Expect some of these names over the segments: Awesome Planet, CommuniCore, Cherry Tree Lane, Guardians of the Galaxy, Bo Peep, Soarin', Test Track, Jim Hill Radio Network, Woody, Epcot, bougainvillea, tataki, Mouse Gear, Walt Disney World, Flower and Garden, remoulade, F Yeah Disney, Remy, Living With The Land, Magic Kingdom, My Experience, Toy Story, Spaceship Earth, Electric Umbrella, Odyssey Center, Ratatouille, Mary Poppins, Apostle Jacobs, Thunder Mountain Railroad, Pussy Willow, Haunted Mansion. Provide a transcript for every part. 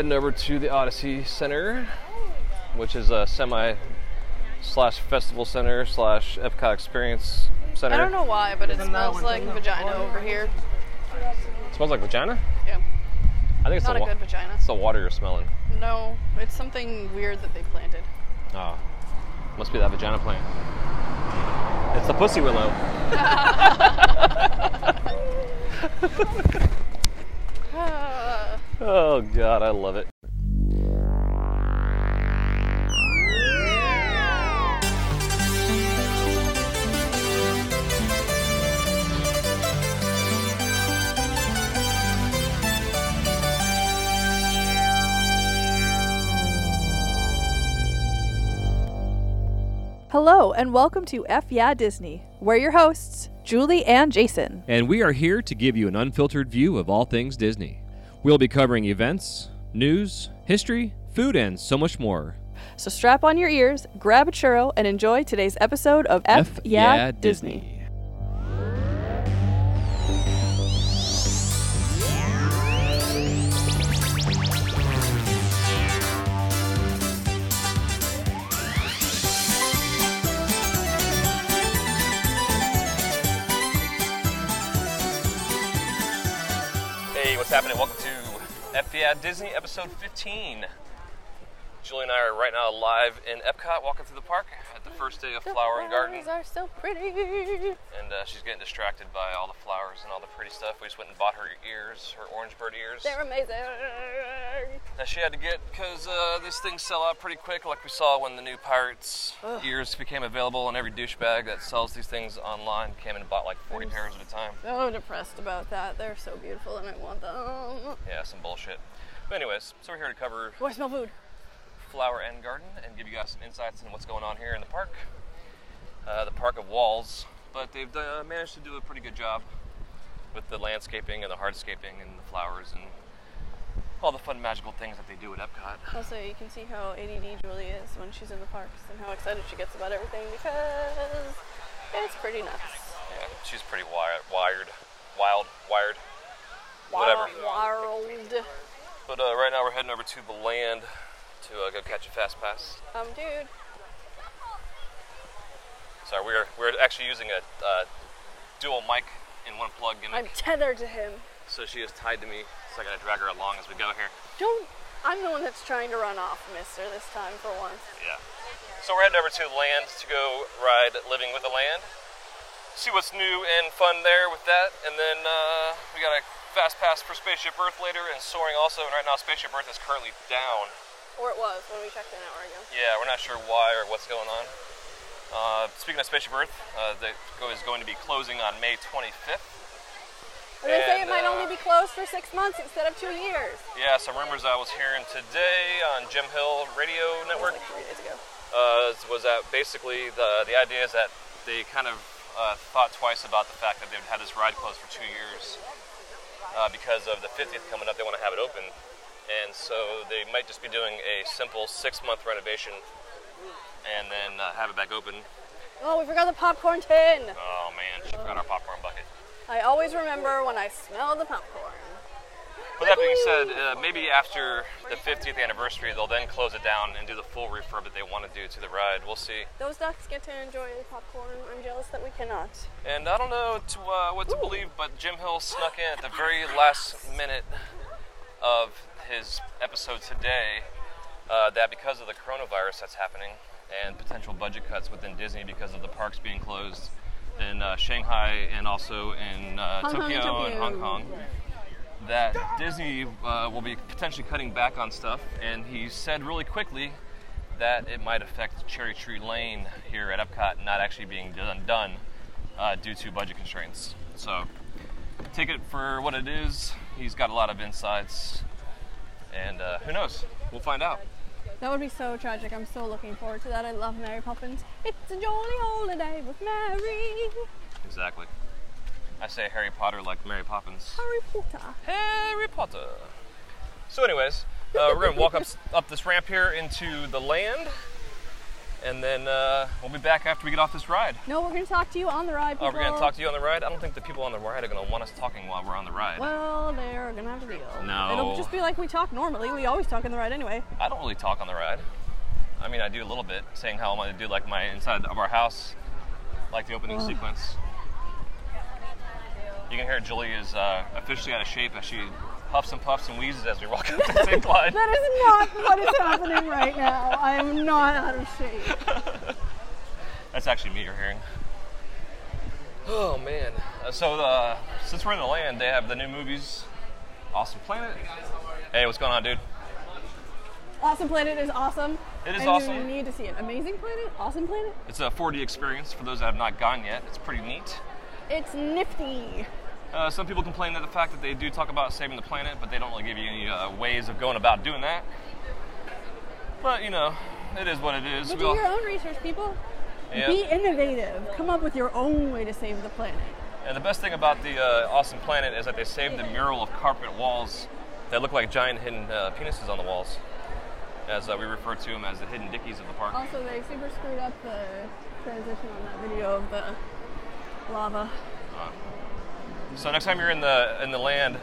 heading over to the Odyssey Center, which is a semi/festival center / Epcot Experience Center. I don't know why, but it smells like vagina over here. It smells like vagina? Yeah. I think it's not a good vagina. It's the water you're smelling. No, it's something weird that they planted. Oh, must be that vagina plant. It's the Pussy Willow. Oh God, I love it. Hello, and welcome to F Yeah Disney. We're your hosts, Julie and Jason. And we are here to give you an unfiltered view of all things Disney. We'll be covering events, news, history, food, and so much more. So strap on your ears, grab a churro, and enjoy today's episode of F Yeah Disney. What's happening? Welcome to F Yeah Disney, episode 15. Julie and I are right now live in Epcot, walking through the park at the first day of Flower and Garden. The flowers are so pretty. And she's getting distracted by all the flowers and all the pretty stuff. We just went and bought her ears, her orange bird ears. They're amazing. That she had to get because these things sell out pretty quick, like we saw when the new Pirates ears became available, and every douchebag that sells these things online came and bought like 40 pairs at a time. So depressed about that. They're so beautiful and I want them. Yeah, some bullshit. But anyways, so we're here to cover... Oh, I smell food. Flower and Garden and give you guys some insights on what's going on here in the park of walls, but they've managed to do a pretty good job with the landscaping and the hardscaping and the flowers and all the fun magical things that they do at Epcot. Also, you can see how ADD Julie is when she's in the parks and how excited she gets about everything because it's pretty nuts. Yeah, she's pretty wired. But right now we're heading over to the land to go catch a fast pass. Dude. Sorry, we're actually using a dual mic in one plug gimmick. I'm tethered to him. So she is tied to me, so I gotta drag her along as we go here. I'm the one that's trying to run off, mister, this time for once. Yeah. So we're heading over to the land to go ride Living With The Land. See what's new and fun there with that, and then we got a fast pass for Spaceship Earth later and Soarin' also, and right now Spaceship Earth is currently down. Or it was when we checked in an hour ago. Yeah, we're not sure why or what's going on. Speaking of Spaceship Earth, that is going to be closing on May 25th. And they say it might only be closed for 6 months instead of 2 years. Yeah, some rumors I was hearing today on Jim Hill Radio Network. Like 3 days ago. Was that basically the idea is that they kind of thought twice about the fact that they've had this ride closed for 2 years because of the 50th coming up. They want to have it open. And so they might just be doing a simple 6-month renovation and then have it back open. Oh, we forgot the popcorn tin. Oh, man, she forgot our popcorn bucket. I always remember when I smell the popcorn. With that being said, maybe after the 50th anniversary, they'll then close it down and do the full refurb that they want to do to the ride. We'll see. Those ducks get to enjoy the popcorn. I'm jealous that we cannot. And I don't know what to believe, but Jim Hill snuck in at the very last minute of his episode today that because of the coronavirus that's happening and potential budget cuts within Disney because of the parks being closed in Shanghai and also in Tokyo and Hong Kong, that Disney will be potentially cutting back on stuff, and he said really quickly that it might affect Cherry Tree Lane here at Epcot not actually being done due to budget constraints. So take it for what it is. He's got a lot of insights, and who knows? We'll find out. That would be so tragic. I'm so looking forward to that. I love Mary Poppins. It's a jolly holiday with Mary. Exactly. I say Harry Potter like Mary Poppins. Harry Potter. Harry Potter. So anyways, we're going to walk up this ramp here into the land, And then we'll be back after we get off this ride. No, we're going to talk to you on the ride, people. Oh, we're going to talk to you on the ride? I don't think the people on the ride are going to want us talking while we're on the ride. Well, they're going to have a deal. No. It'll just be like we talk normally. We always talk on the ride anyway. I don't really talk on the ride. I mean, I do a little bit, saying how I'm going to do like my inside of our house, like the opening sequence. You can hear Julie is officially out of shape as she huffs and puffs and wheezes as we walk up the big line. That is not what is happening right now. I am not out of shape. That's actually me you're hearing. Oh, man. So since we're in the land, they have the new movies, Awesome Planet. Hey, what's going on, dude? Awesome Planet is awesome. It is awesome. You need to see it. Amazing Planet? Awesome Planet? It's a 4D experience for those that have not gone yet. It's pretty neat. It's nifty. Some people complain that the fact that they do talk about saving the planet, but they don't really give you any ways of going about doing that. But, you know, it is what it is. But do your own research, people. Yeah. Be innovative. Come up with your own way to save the planet. And the best thing about the Awesome Planet is that they saved the mural of carpet walls that look like giant hidden penises on the walls, as we refer to them as the hidden dickies of the park. Also, they super screwed up the transition on that video of the lava. So next time you're in the land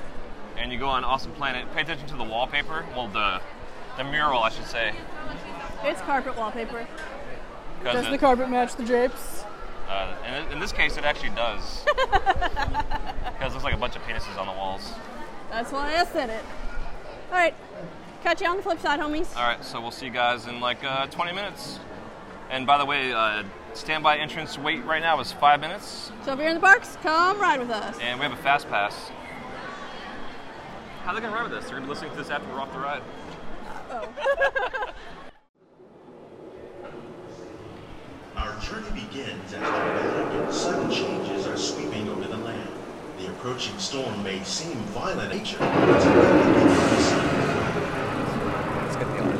and you go on Awesome Planet, pay attention to the wallpaper. Well, the mural, I should say. It's carpet wallpaper. Does the carpet match the drapes? And in this case, it actually does. Because it looks like a bunch of penises on the walls. That's why I said it. All right. Catch you on the flip side, homies. All right. So we'll see you guys in like 20 minutes. And by the way, standby entrance wait right now is 5 minutes. So if you're in the parks, come ride with us. And we have a fast pass. How are they going to ride with us? They're going to be listening to this after we're off the ride. Oh. Our journey begins after dramatic and sudden changes are sweeping over the land. The approaching storm may seem violent in nature, but it's a very Let's get the audio.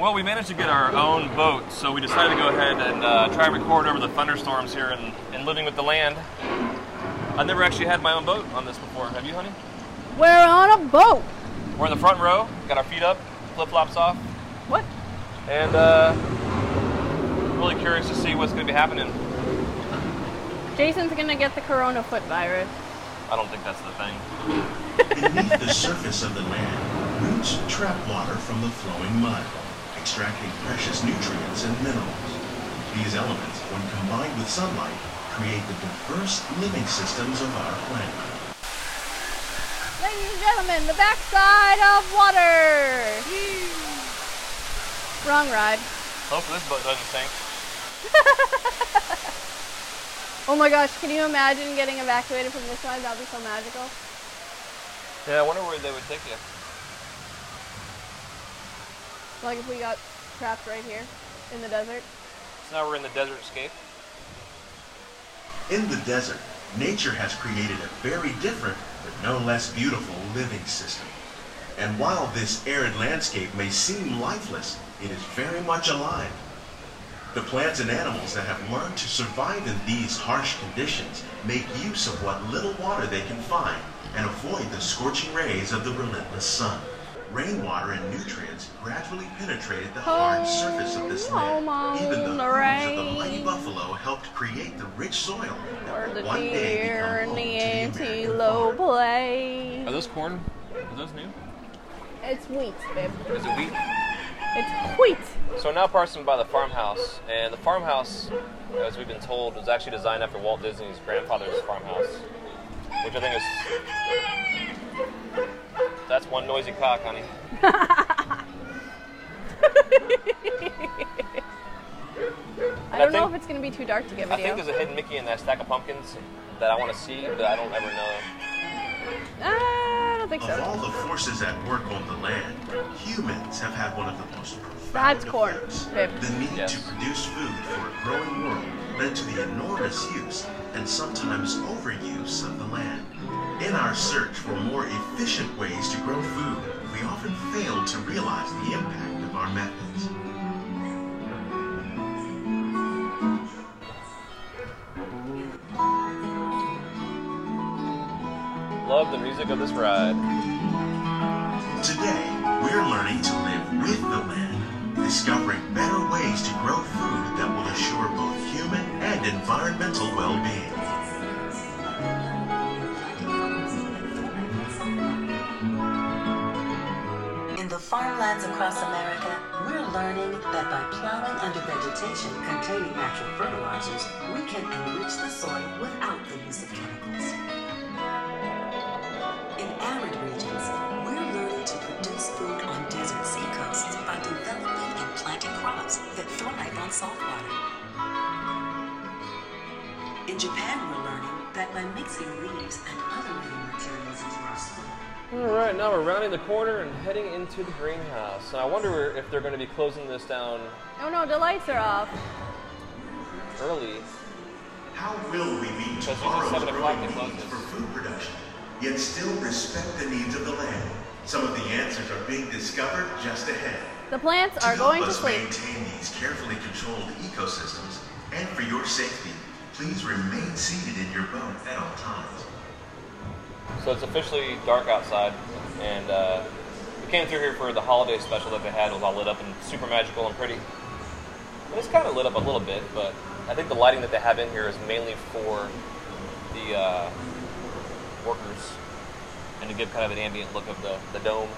Well, we managed to get our own boat, so we decided to go ahead and try and record over the thunderstorms here in Living With The Land. I've never actually had my own boat on this before. Have you, honey? We're on a boat. We're in the front row, got our feet up, flip-flops off. What? And really curious to see what's going to be happening. Jason's going to get the corona foot virus. I don't think that's the thing. Beneath the surface of the land, roots trap water from the flowing mud, extracting precious nutrients and minerals. These elements, when combined with sunlight, create the diverse living systems of our planet. Ladies and gentlemen, the backside of water! Yee. Wrong ride. Hopefully this boat doesn't sink. Oh my gosh, can you imagine getting evacuated from this side? That would be so magical. Yeah, I wonder where they would take you. Like if we got trapped right here in the desert. So now we're in the desertscape. In the desert, nature has created a very different, but no less beautiful living system. And while this arid landscape may seem lifeless, it is very much alive. The plants and animals that have learned to survive in these harsh conditions make use of what little water they can find and avoid the scorching rays of the relentless sun. Rainwater and nutrients gradually penetrated the hard surface of this land. Even the hooves of the mighty buffalo helped create the rich soil that will one day become home to the American farm. Are those corn? Are those new? It's wheat, babe. Is it wheat? It's wheat. So we're now passing by the farmhouse, and the farmhouse, as we've been told, was actually designed after Walt Disney's grandfather's farmhouse, which I think is... That's one noisy cock, honey. I don't know if it's going to be too dark to get video. I think there's a hidden Mickey in that stack of pumpkins that I want to see, but I don't ever know. I don't think so. Of all the forces at work on the land, humans have had one of the most profound effects. The need to produce food for a growing world led to the enormous use and sometimes overuse of the land. In our search for more efficient ways to grow food, we often fail to realize the impact of our methods. love the music of this ride. Today, we're learning to live with the land, discovering better ways to grow food that will assure both human and environmental well-being. Farmlands across America, we're learning that by plowing under vegetation containing natural fertilizers, we can enrich the soil without the use of chemicals. In arid regions, we're learning to produce food on desert seacoasts by developing and planting crops that thrive on salt water. In Japan, we're learning that by mixing leaves and other living materials into our soil. Alright, now we're rounding the corner and heading into the greenhouse. And I wonder if they're going to be closing this down. Oh no, the lights are off. Early. How will we meet tomorrow for food production, yet still respect the needs of the land? Some of the answers are being discovered just ahead. The plants are going to sleep. To help us maintain these carefully controlled ecosystems, and for your safety, please remain seated in your boat at all times. So it's officially dark outside, and we came through here for the holiday special that they had. It was all lit up and super magical and pretty. And it's kind of lit up a little bit, but I think the lighting that they have in here is mainly for the workers and to give kind of an ambient look of the dome,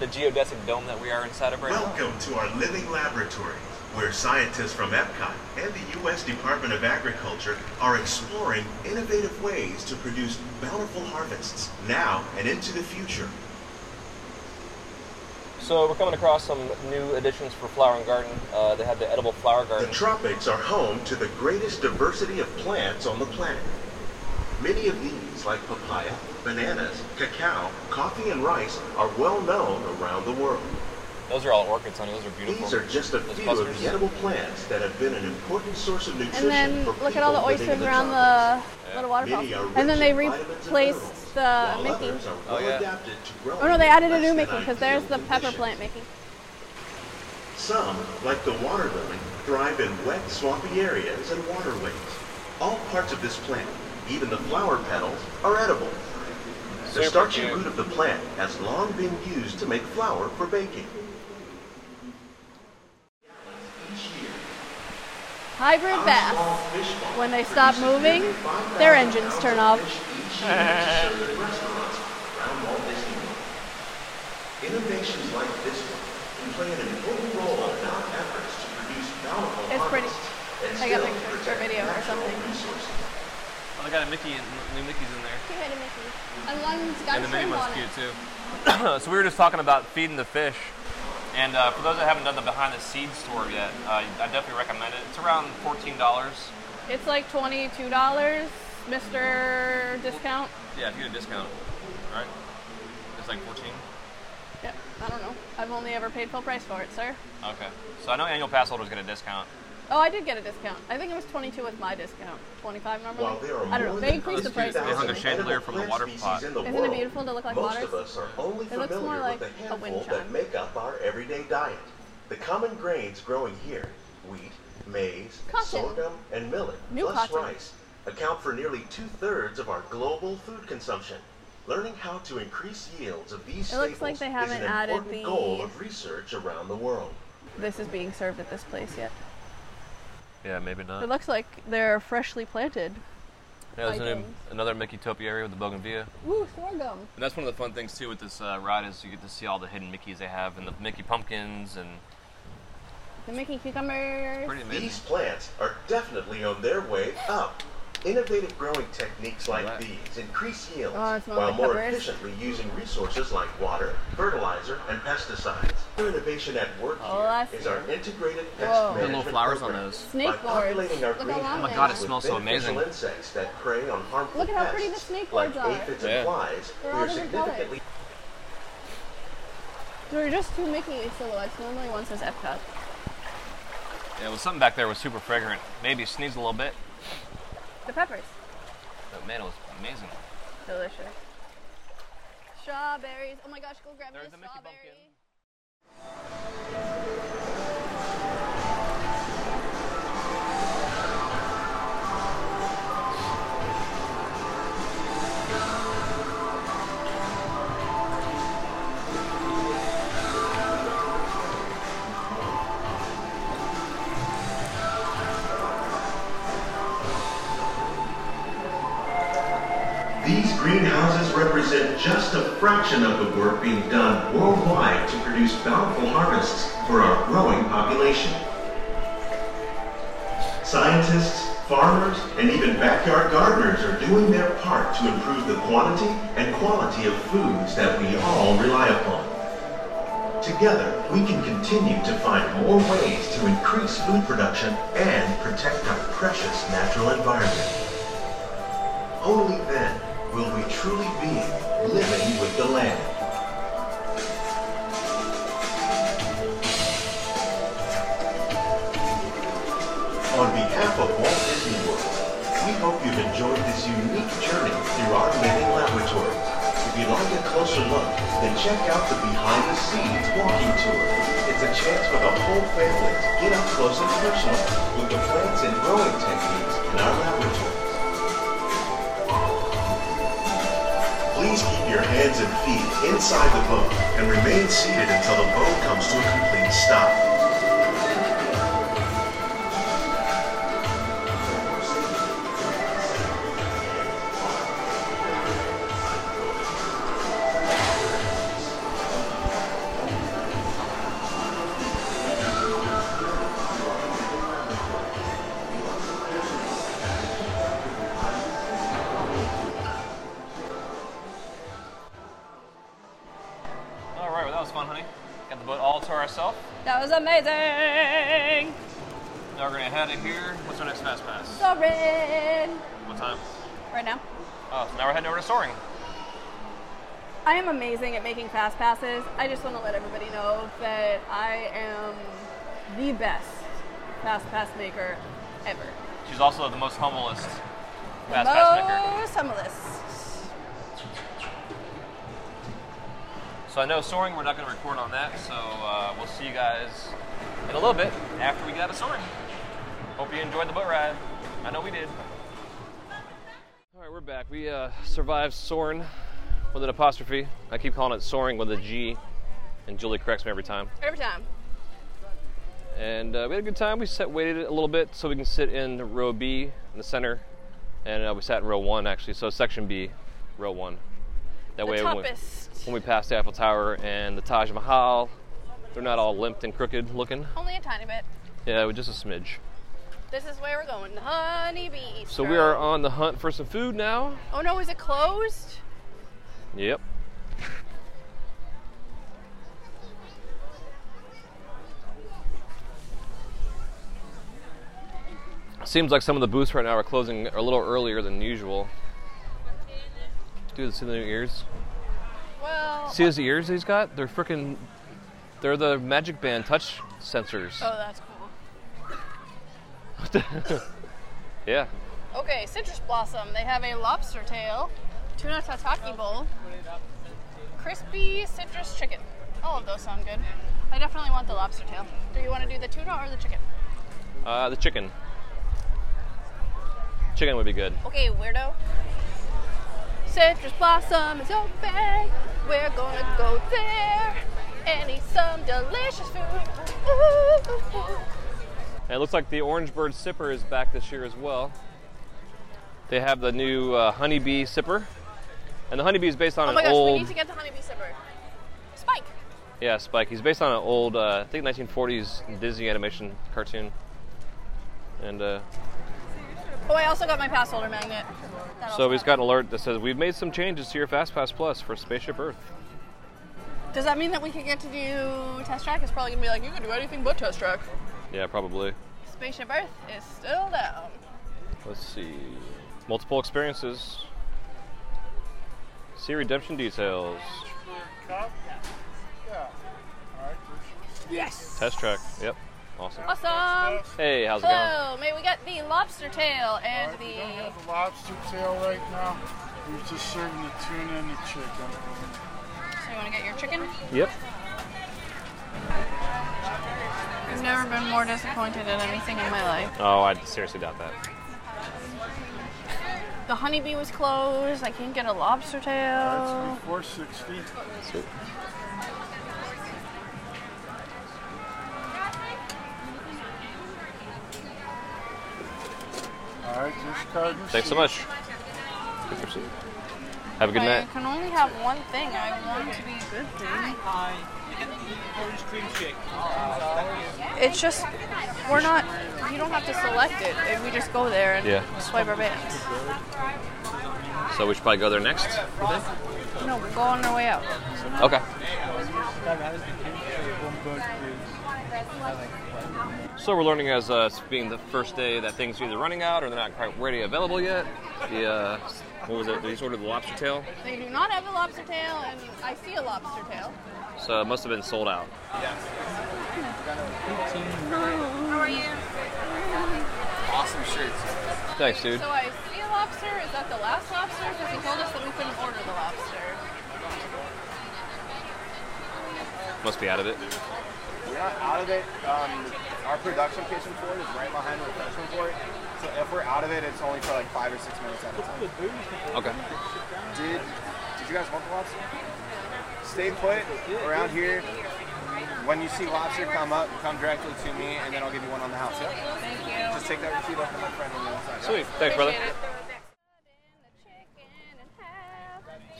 the geodesic dome that we are inside of right now. Welcome to our living laboratory, where scientists from Epcot and the U.S. Department of Agriculture are exploring innovative ways to produce bountiful harvests now and into the future. So we're coming across some new additions for Flower and Garden. They have the edible flower garden. The tropics are home to the greatest diversity of plants on the planet. Many of these, like papaya, bananas, cacao, coffee, and rice, are well known around the world. Those are all orchids, honey. Those are beautiful. These are just a few of the edible plants that have been an important source of nutrition. And then look at all the oysters around the little waterfall. And then they replaced the Mickey. Oh no, they added a new Mickey because there's the pepper plant Mickey. Some, like the water lily, thrive in wet, swampy areas and waterways. All parts of this plant, even the flower petals, are edible. The starchy root of the plant has long been used to make flour for baking. Hybrid bath. When they stop moving, their engines turn off. Innovations like this one play an important role in our efforts to produce valuable products. It's pretty. I got pictures for video or something. Oh, I got a Mickey, new Mickey's in there. He had a Mickey. And one's got a shrimp on it. And the name one's cute too. So we were just talking about feeding the fish. And for those that haven't done the behind the scenes tour yet, I definitely recommend it. It's around $14. It's like $22, Mr. Discount. Yeah, if you get a discount, right? It's like 14. Yep, I don't know. I've only ever paid full price for it, sir. Okay. So I know annual pass holders get a discount. Oh, I did get a discount. I think it was 22 with my discount. 25 normally. I don't know. They increased the price. They hung a chandelier from the water pot. Isn't it beautiful to look like water? Most of us are only familiar with like the handful that make up our everyday diet. The common grains growing here, wheat, maize, sorghum, and millet, plus rice, account for nearly 2/3 of our global food consumption. Learning how to increase yields of these staples is an important goal of research around the world. This is being served at this place yet. Yeah, maybe not. It looks like they're freshly planted. Yeah, there's another Mickey topiary with the bougainvillea. Ooh, sorghum. And that's one of the fun things too with this ride is you get to see all the hidden Mickeys they have and the Mickey pumpkins and the Mickey cucumbers. These plants are definitely on their way up. Innovative growing techniques like these increase yields while more efficiently using resources like water, fertilizer, and pesticides. Another innovation at work here is our integrated pest management little flowers program. On those. Snake boards. Oh my god, it smells so amazing. Insects that prey on harmful Look at how pretty the snake boards like aphids are. And flies, they're all different colors. There were just two Mickey silhouettes. Normally one says Epcot. Yeah, well, something back there was super fragrant. Maybe sneeze a little bit. The peppers. Oh man, it was amazing. Delicious. Strawberries. Oh my gosh, go grab me a strawberry. These greenhouses represent just a fraction of the work being done worldwide to produce bountiful harvests for our growing population. Scientists, farmers, and even backyard gardeners are doing their part to improve the quantity and quality of foods that we all rely upon. Together, we can continue to find more ways to increase food production and protect our precious natural environment. Only then will we truly be living with the land. On behalf of Walt Disney World, we hope you've enjoyed this unique journey through our living laboratories. If you'd like a closer look, then check out the behind-the-scenes walking tour. It's a chance for the whole family to get up close and personal with the plants and growing techniques in our laboratories. Please keep your hands and feet inside the boat and remain seated until the boat comes to a complete stop. Amazing! Now we're gonna head in here. What's our next fast pass? Soarin'! What time? Right now. Oh, so now we're heading over to Soarin'. I am amazing at making fast passes. I just want to let everybody know that I am the best fast pass maker ever. She's also the most humblest fast pass maker. So I know Soarin', we're not going to record on that, so we'll see you guys in a little bit after we get out of Soarin'. Hope you enjoyed the boat ride. I know we did. All right, we're back. We survived Soarin' with an apostrophe. I keep calling it Soarin' with a G, and Julie corrects me every time. Every time. And we had a good time. We waited a little bit so we can sit in row B in the center, and we sat in row 1 actually, so section B, row 1. That way when we pass the Eiffel Tower and the Taj Mahal, they're not all limped and crooked looking. Only a tiny bit. Yeah, just a smidge. This is where we're going, the Honey Beach. So we are on the hunt for some food now. Oh no, is it closed? Yep. Seems like some of the booths right now are closing a little earlier than usual. Dude, see the new ears? Well... See those ears he's got? They're freaking... They're the Magic Band touch sensors. Oh, that's cool. Yeah. Okay, Citrus Blossom. They have a lobster tail, tuna tataki bowl, crispy citrus chicken. All of those sound good. I definitely want the lobster tail. Do you want to do the tuna or the chicken? The chicken. Chicken would be good. Okay, weirdo. Citrus Blossom is open. We're gonna go there and eat some delicious food. Ooh. And it looks like the Orange Bird Sipper is back this year as well. They have the new Honeybee Sipper. And the Honeybee is based on an old... Oh my gosh, we need to get the Honeybee Sipper. Spike! Yeah, Spike. He's based on an old, I think 1940s Disney animation cartoon. And... Oh, I also got my pass holder magnet. So he's got an alert that says, we've made some changes to your Fast Pass Plus for Spaceship Earth. Does that mean that we could get to do Test Track? It's probably going to be like, you can do anything but Test Track. Yeah, probably. Spaceship Earth is still down. Let's see. Multiple experiences. See redemption details. Yes! Test Track, yep. Awesome. Awesome. Hey, how's it going? So, may we get the lobster tail and the... We don't have the lobster tail right now. We're just serving the tuna and the chicken. So you want to get your chicken? Yep. I've never been more disappointed in anything in my life. Oh, I seriously doubt that. The honeybee was closed. I can't get a lobster tail. It's before 60. Sweet. All right, thanks so much. Have a good night. I can only have one thing. I want it to be a good thing. Orange cream shake. It's just, we're not, you don't have to select it. We just go there and swipe our bands. So we should probably go there next? No, we'll go on our way out. Okay. So we're learning as it's being the first day that things are either running out or they're not quite ready available yet. The, what was it? They ordered the lobster tail. They do not have a lobster tail, and I see a lobster tail. So it must have been sold out. Yes. How are you? Awesome shirts. Thanks, dude. So I see a lobster. Is that the last lobster? Because he told us that we couldn't order the lobster. Must be out of it. We're not out of it. Our production kitchen for it is right behind the restaurant for it. So if we're out of it, it's only for like 5 or 6 minutes at a time. Okay. Did you guys want the lobster? Stay put around here. When you see lobster come up, come directly to me, and then I'll give you one on the house. Yep. Thank you. Just take that receipt off of my friend on the outside. Sweet. Thanks, brother.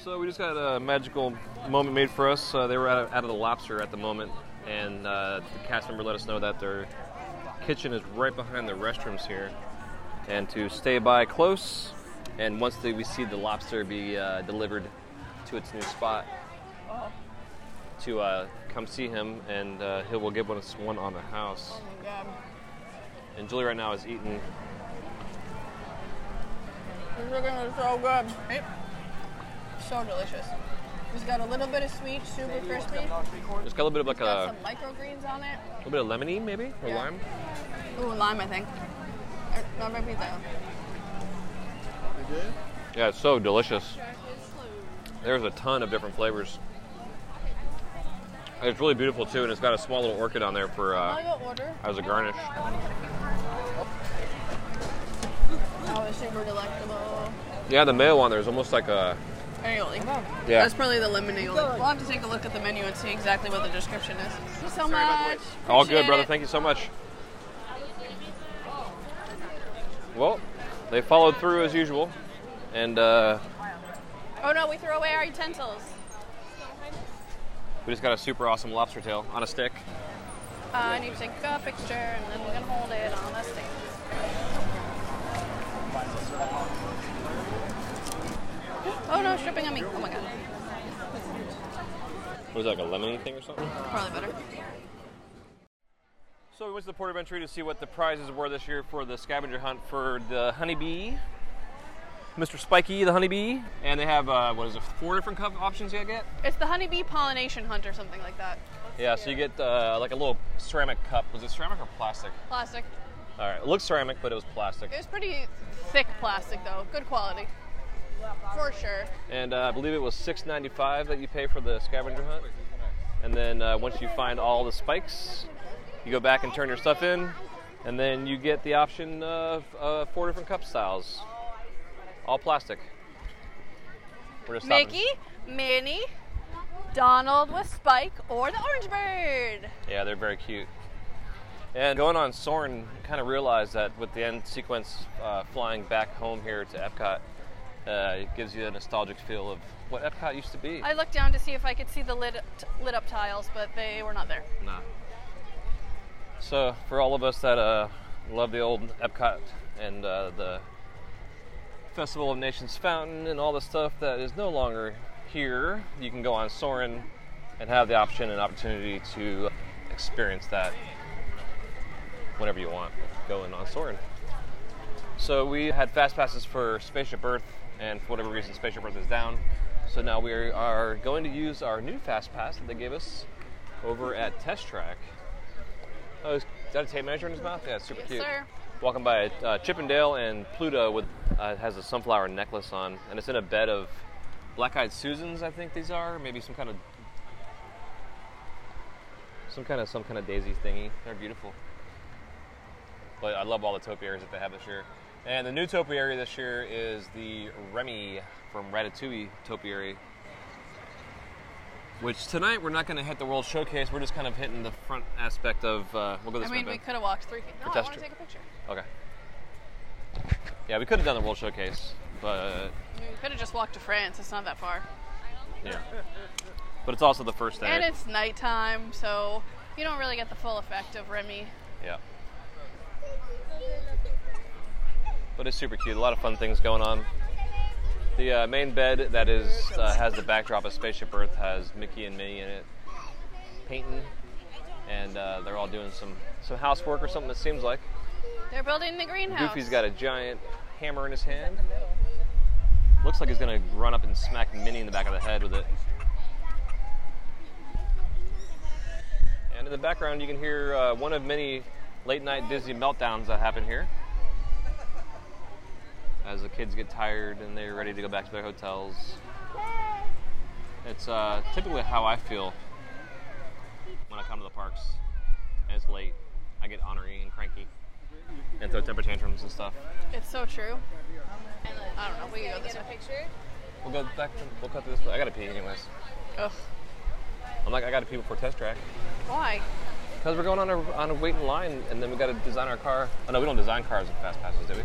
So we just got a magical moment made for us. They were out of the lobster at the moment, and the cast member let us know that their kitchen is right behind the restrooms here, and to stay by close, and once we see the lobster be delivered to its new spot, to come see him, and he will give us one on the house. Oh my God. And Julie right now is eating. This chicken is so good. Right? So delicious. It's got a little bit of sweet, super crispy. It's got a little bit of like a... some microgreens on it. A little bit of lemony, maybe? Or lime? Ooh, lime, I think. That might be that. Yeah, it's so delicious. There's a ton of different flavors. It's really beautiful too, and it's got a small little orchid on there for as a garnish. Oh, it's super delectable. Yeah, the mayo on there is almost like a... aioli. Yeah. That's probably the lemon aioli. We'll have to take a look at the menu and see exactly what the description is. Thank you so much. All good, brother. Thank you so much. Well, they followed through as usual, and oh no, we threw away our utensils. We just got a super awesome lobster tail on a stick. I need to take a picture, and then we're gonna hold it on a stick. Oh no, stripping on me. Oh my God. What is that, like a lemon thing or something? Probably better. So we went to the port of entry to see what the prizes were this year for the scavenger hunt for the honeybee. Mr. Spiky, the honeybee. And they have, what is it, 4 different options you get? It's the honeybee pollination hunt or something like that. Yeah, so you get like a little ceramic cup. Was it ceramic or plastic? Plastic. All right, it looked ceramic, but it was plastic. It was pretty thick plastic, though. Good quality. For sure. And I believe it was $6.95 that you pay for the scavenger hunt. And then once you find all the spikes, you go back and turn your stuff in, and then you get the option of 4 different cup styles. All plastic. We're just Mickey, stopping. Minnie, Donald with Spike, or the Orange Bird. Yeah, they're very cute. And going on Soarin', kind of realized that with the end sequence flying back home here to Epcot, it gives you a nostalgic feel of what Epcot used to be. I looked down to see if I could see the lit up tiles, but they were not there. Nah. So for all of us that love the old Epcot and the Festival of Nations fountain and all the stuff that is no longer here, you can go on Soarin' and have the option and opportunity to experience that whenever you want, going on Soarin'. So we had fast passes for Spaceship Earth, and for whatever reason, Spaceship Earth is down. So now we are going to use our new fast pass that they gave us over at Test Track. Oh, is that a tape measure in his mouth? Yeah, it's super cute. Sir. Walking by Chippendale and Pluto with has a sunflower necklace on, and it's in a bed of black-eyed Susans. I think these are maybe some kind of daisy thingy. They're beautiful. But I love all the topiaries that they have this year. And the new topiary this year is the Remy from Ratatouille topiary, which tonight we're not going to hit the World Showcase. We're just kind of hitting the front aspect of... we'll go this way. I mean, we could have walked 3 feet. No, I want to take a picture. Okay. Yeah, we could have done the World Showcase. But you could have just walked to France. It's not that far. Yeah. But it's also the first day. And it's nighttime, so you don't really get the full effect of Remy. Yeah. But it's super cute. A lot of fun things going on. The main bed that is has the backdrop of Spaceship Earth has Mickey and Minnie in it, painting, and they're all doing some housework or something. It seems like they're building the greenhouse. Goofy's got a giant hammer in his hand. Looks like he's gonna run up and smack Minnie in the back of the head with it. And in the background, you can hear one of many late-night Disney meltdowns that happen here. As the kids get tired and they're ready to go back to their hotels. It's typically how I feel when I come to the parks and it's late. I get ornery and cranky and throw temper tantrums and stuff. It's so true. I don't know, we can go this way. We'll go back, we'll cut through this way. I gotta pee anyways. Ugh. I'm like, I gotta pee before Test Track. Why? Because we're going on a waiting line and then we gotta design our car. Oh no, we don't design cars with fast passes, do we?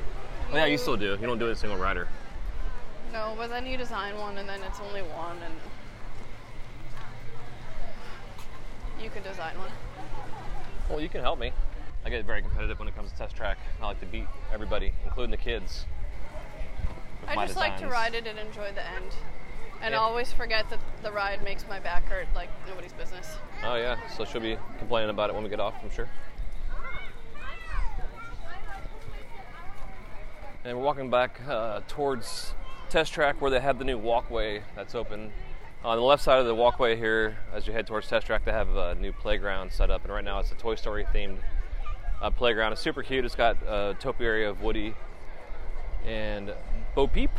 Oh, yeah, you still do. You don't do it single rider. No, but then you design one, and then it's only one, and you can design one. Well, you can help me. I get very competitive when it comes to Test Track. I like to beat everybody, including the kids. I just like to ride it and enjoy the end, and always forget that the ride makes my back hurt like nobody's business. Oh yeah, so she'll be complaining about it when we get off, I'm sure. And we're walking back towards Test Track where they have the new walkway that's open. On the left side of the walkway here, as you head towards Test Track, they have a new playground set up. And right now it's a Toy Story themed playground. It's super cute. It's got a topiary of Woody and Bo Peep.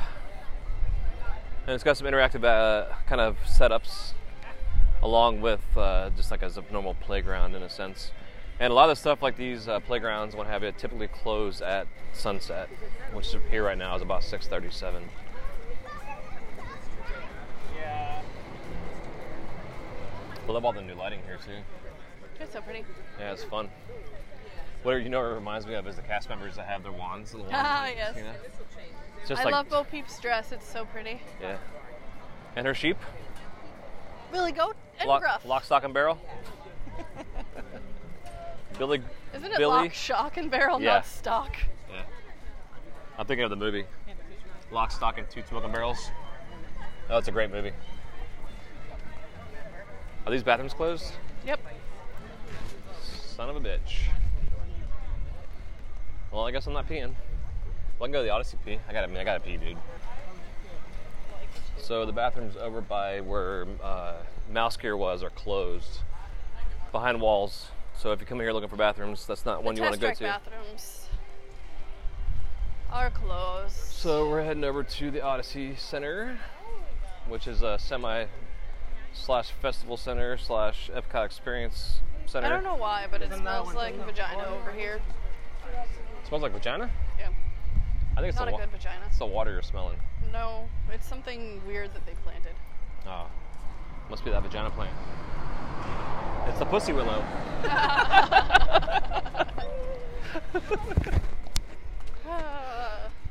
And it's got some interactive kind of setups along with just like a normal playground in a sense. And a lot of the stuff like these playgrounds, what have you, typically close at sunset, which is here right now is about 6:37. Yeah. I love all the new lighting here too. It's so pretty. Yeah, it's fun. What you know, what it reminds me of is the cast members that have their wands. Ah, yes. You know? Just I love Bo Peep's dress. It's so pretty. Yeah. And her sheep. Billy Goat and Gruff. Lock, stock, and barrel. Billy, isn't it Lock, Shock, and Barrel, not Stock? Yeah. I'm thinking of the movie. Lock, Stock, and Two Smoking Barrels. Oh, it's a great movie. Are these bathrooms closed? Yep. Son of a bitch. Well, I guess I'm not peeing. Well, I can go to the Odyssey pee. I gotta pee, dude. So the bathrooms over by where Mouse Gear was are closed. Behind walls. So if you come here looking for bathrooms, that's not one you want to go to. The Test Track bathrooms are closed. So we're heading over to the Odyssey Center, which is a semi/festival center / Epcot Experience Center. I don't know why, but it smells like vagina over here. It smells like vagina? Yeah. I think it's not a good vagina. It's the water you're smelling. No, it's something weird that they planted. Oh, must be that vagina plant. It's the Pussy Willow.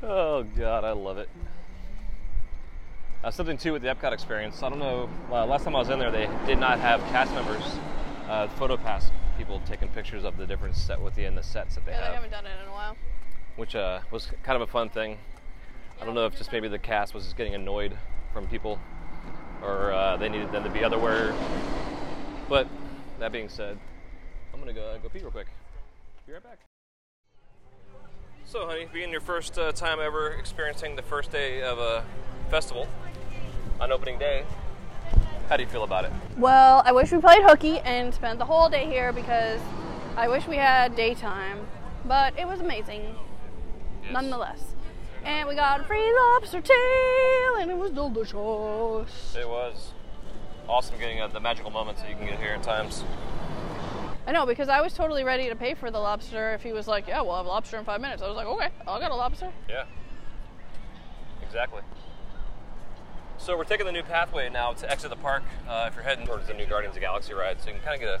Oh God, I love it. Something too with the Epcot experience. I don't know. Last time I was in there, they did not have cast members, photo pass people taking pictures of the different set within the sets that they have. Yeah, they haven't done it in a while. Which was kind of a fun thing. I don't know if just maybe the cast was just getting annoyed from people, or they needed them to be otherwhere. But that being said, I'm gonna go pee real quick. Be right back. So, honey, being your first time ever experiencing the first day of a festival on opening day, how do you feel about it? Well, I wish we played hooky and spent the whole day here because I wish we had daytime, but it was amazing nonetheless. And we got a free lobster tail, and it was delicious. It was. Awesome getting the magical moments that you can get here at times. I know, because I was totally ready to pay for the lobster if he was like, yeah, we'll have lobster in 5 minutes. I was like, okay, I'll get a lobster. Yeah, exactly. So we're taking the new pathway now to exit the park if you're heading towards the new Guardians of the Galaxy ride. So you can kind of get a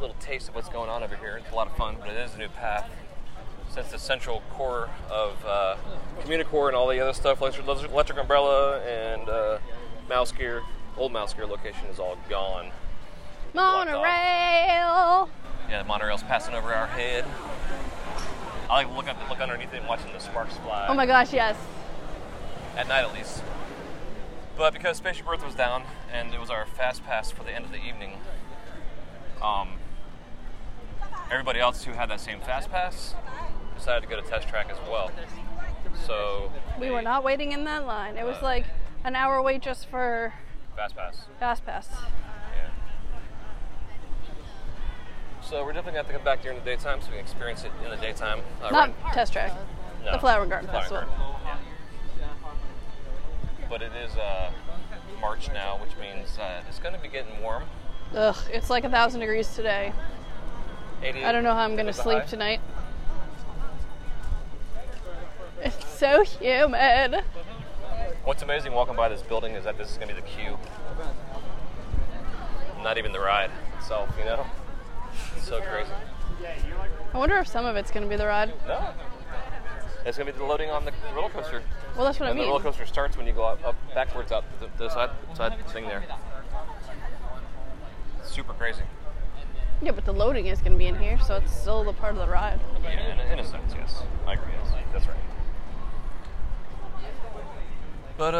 little taste of what's going on over here. It's a lot of fun, but it is a new path. since the central core of CommuniCore and all the other stuff, Electric Umbrella and Mouse Gear, old Mouse Gear location is all gone. Monorail! Yeah, the monorail's passing over our head. I like to look up and look underneath it and watching the sparks fly. Oh my gosh, yes. At night at least. But because Spaceship Earth was down and it was our fast pass for the end of the evening, everybody else who had that same fast pass decided to go to Test Track as well. So we were not waiting in that line. It was like an hour wait just for fast pass. Fast pass. Yeah. So we're definitely going to have to come back during the daytime so we can experience it in the daytime. Not Test Track. No. The Flower and Garden Festival. Yeah. But it is March now, which means it's going to be getting warm. Ugh, it's like 1,000 degrees today. I don't know how I'm going to sleep tonight. It's so humid. What's amazing walking by this building is that this is going to be the queue. Not even the ride itself, you know? It's so crazy. I wonder if some of it's going to be the ride. No. It's going to be the loading on the roller coaster. Well, that's what I mean. And the roller coaster starts when you go up backwards out the side thing there. It's super crazy. Yeah, but the loading is going to be in here, so it's still the part of the ride. Yeah, in a sense, yes. I agree, yes. That's right. But,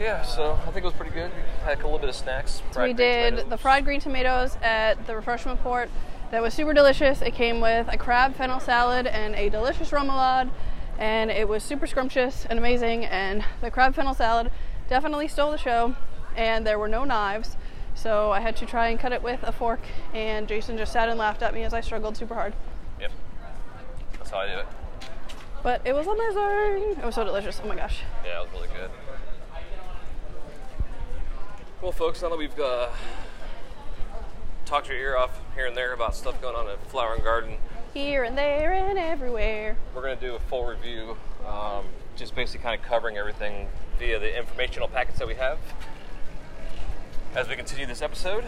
yeah, so I think it was pretty good. Had a little bit of snacks. So we did the fried green tomatoes at the refreshment port. That was super delicious. It came with a crab fennel salad and a delicious remoulade, and it was super scrumptious and amazing, and the crab fennel salad definitely stole the show, and there were no knives. So I had to try and cut it with a fork, and Jason just sat and laughed at me as I struggled super hard. Yep. That's how I do it. But it was amazing. It was so delicious. Oh my gosh. Yeah, it was really good. Well, folks, now that we've talked your ear off here and there about stuff going on at Flower and Garden. Here and there and everywhere. We're going to do a full review, just basically kind of covering everything via the informational packets that we have as we continue this episode,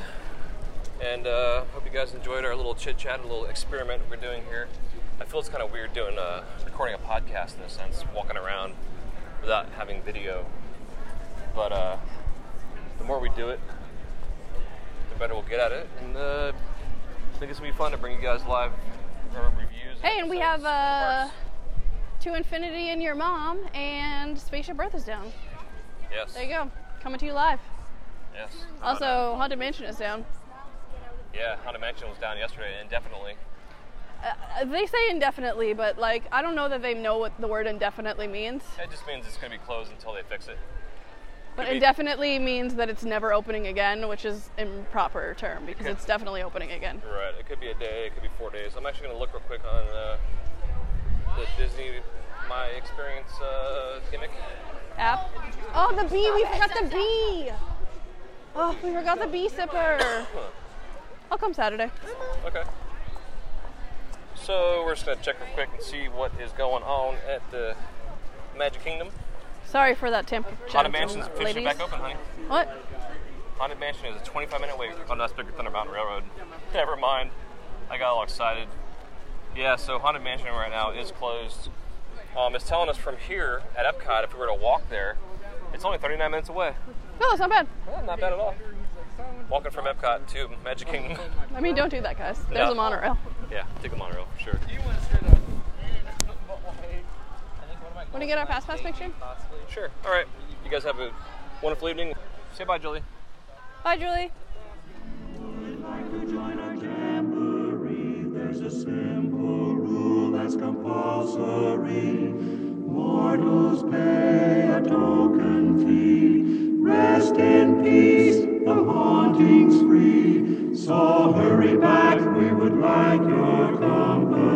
and hope you guys enjoyed our little chit chat, a little experiment we're doing here. I feel it's kind of weird doing recording a podcast in a sense, walking around without having video. But the more we do it, the better we'll get at it, and I think it's gonna be fun to bring you guys live reviews. Hey, and we have To Infinity and Your Mom and Spaceship Earth is down. Yes. There you go, coming to you live. Yes. Also, Haunted Mansion is down. Yeah, Haunted Mansion was down yesterday, indefinitely. They say indefinitely, but like I don't know that they know what the word indefinitely means. It just means it's going to be closed until they fix it. But indefinitely means that it's never opening again, which is an improper term because it's definitely opening again. Right. It could be a day. It could be 4 days. I'm actually going to look real quick on the Disney My Experience gimmick app. Oh, the bee! We forgot the bee. Oh, we forgot the bee sipper. I'll come Saturday. Okay. So we're just going to check real quick and see what is going on at the Magic Kingdom. Sorry for that temperature. Haunted Mansion's officially back open, honey. What? Haunted Mansion is a 25-minute wait. Oh, no, that's bigger Thunder Mountain Railroad. Never mind. I got all excited. Yeah, so Haunted Mansion right now is closed. It's telling us from here at Epcot, if we were to walk there, it's only 39 minutes away. No, it's not bad. Yeah, not bad at all. Walking from Epcot to Magic Kingdom. I mean, don't do that, guys. There's a monorail. Yeah, take the monorail, for sure. Want to get our fast pass picture? Sure. All right. You guys have a wonderful evening. Say bye, Julie. Bye, Julie. If I could join our jamboree, there's a simple rule that's compulsory. Mortals pay a token fee. Rest in peace, the haunting's free. So hurry back, we would like your company.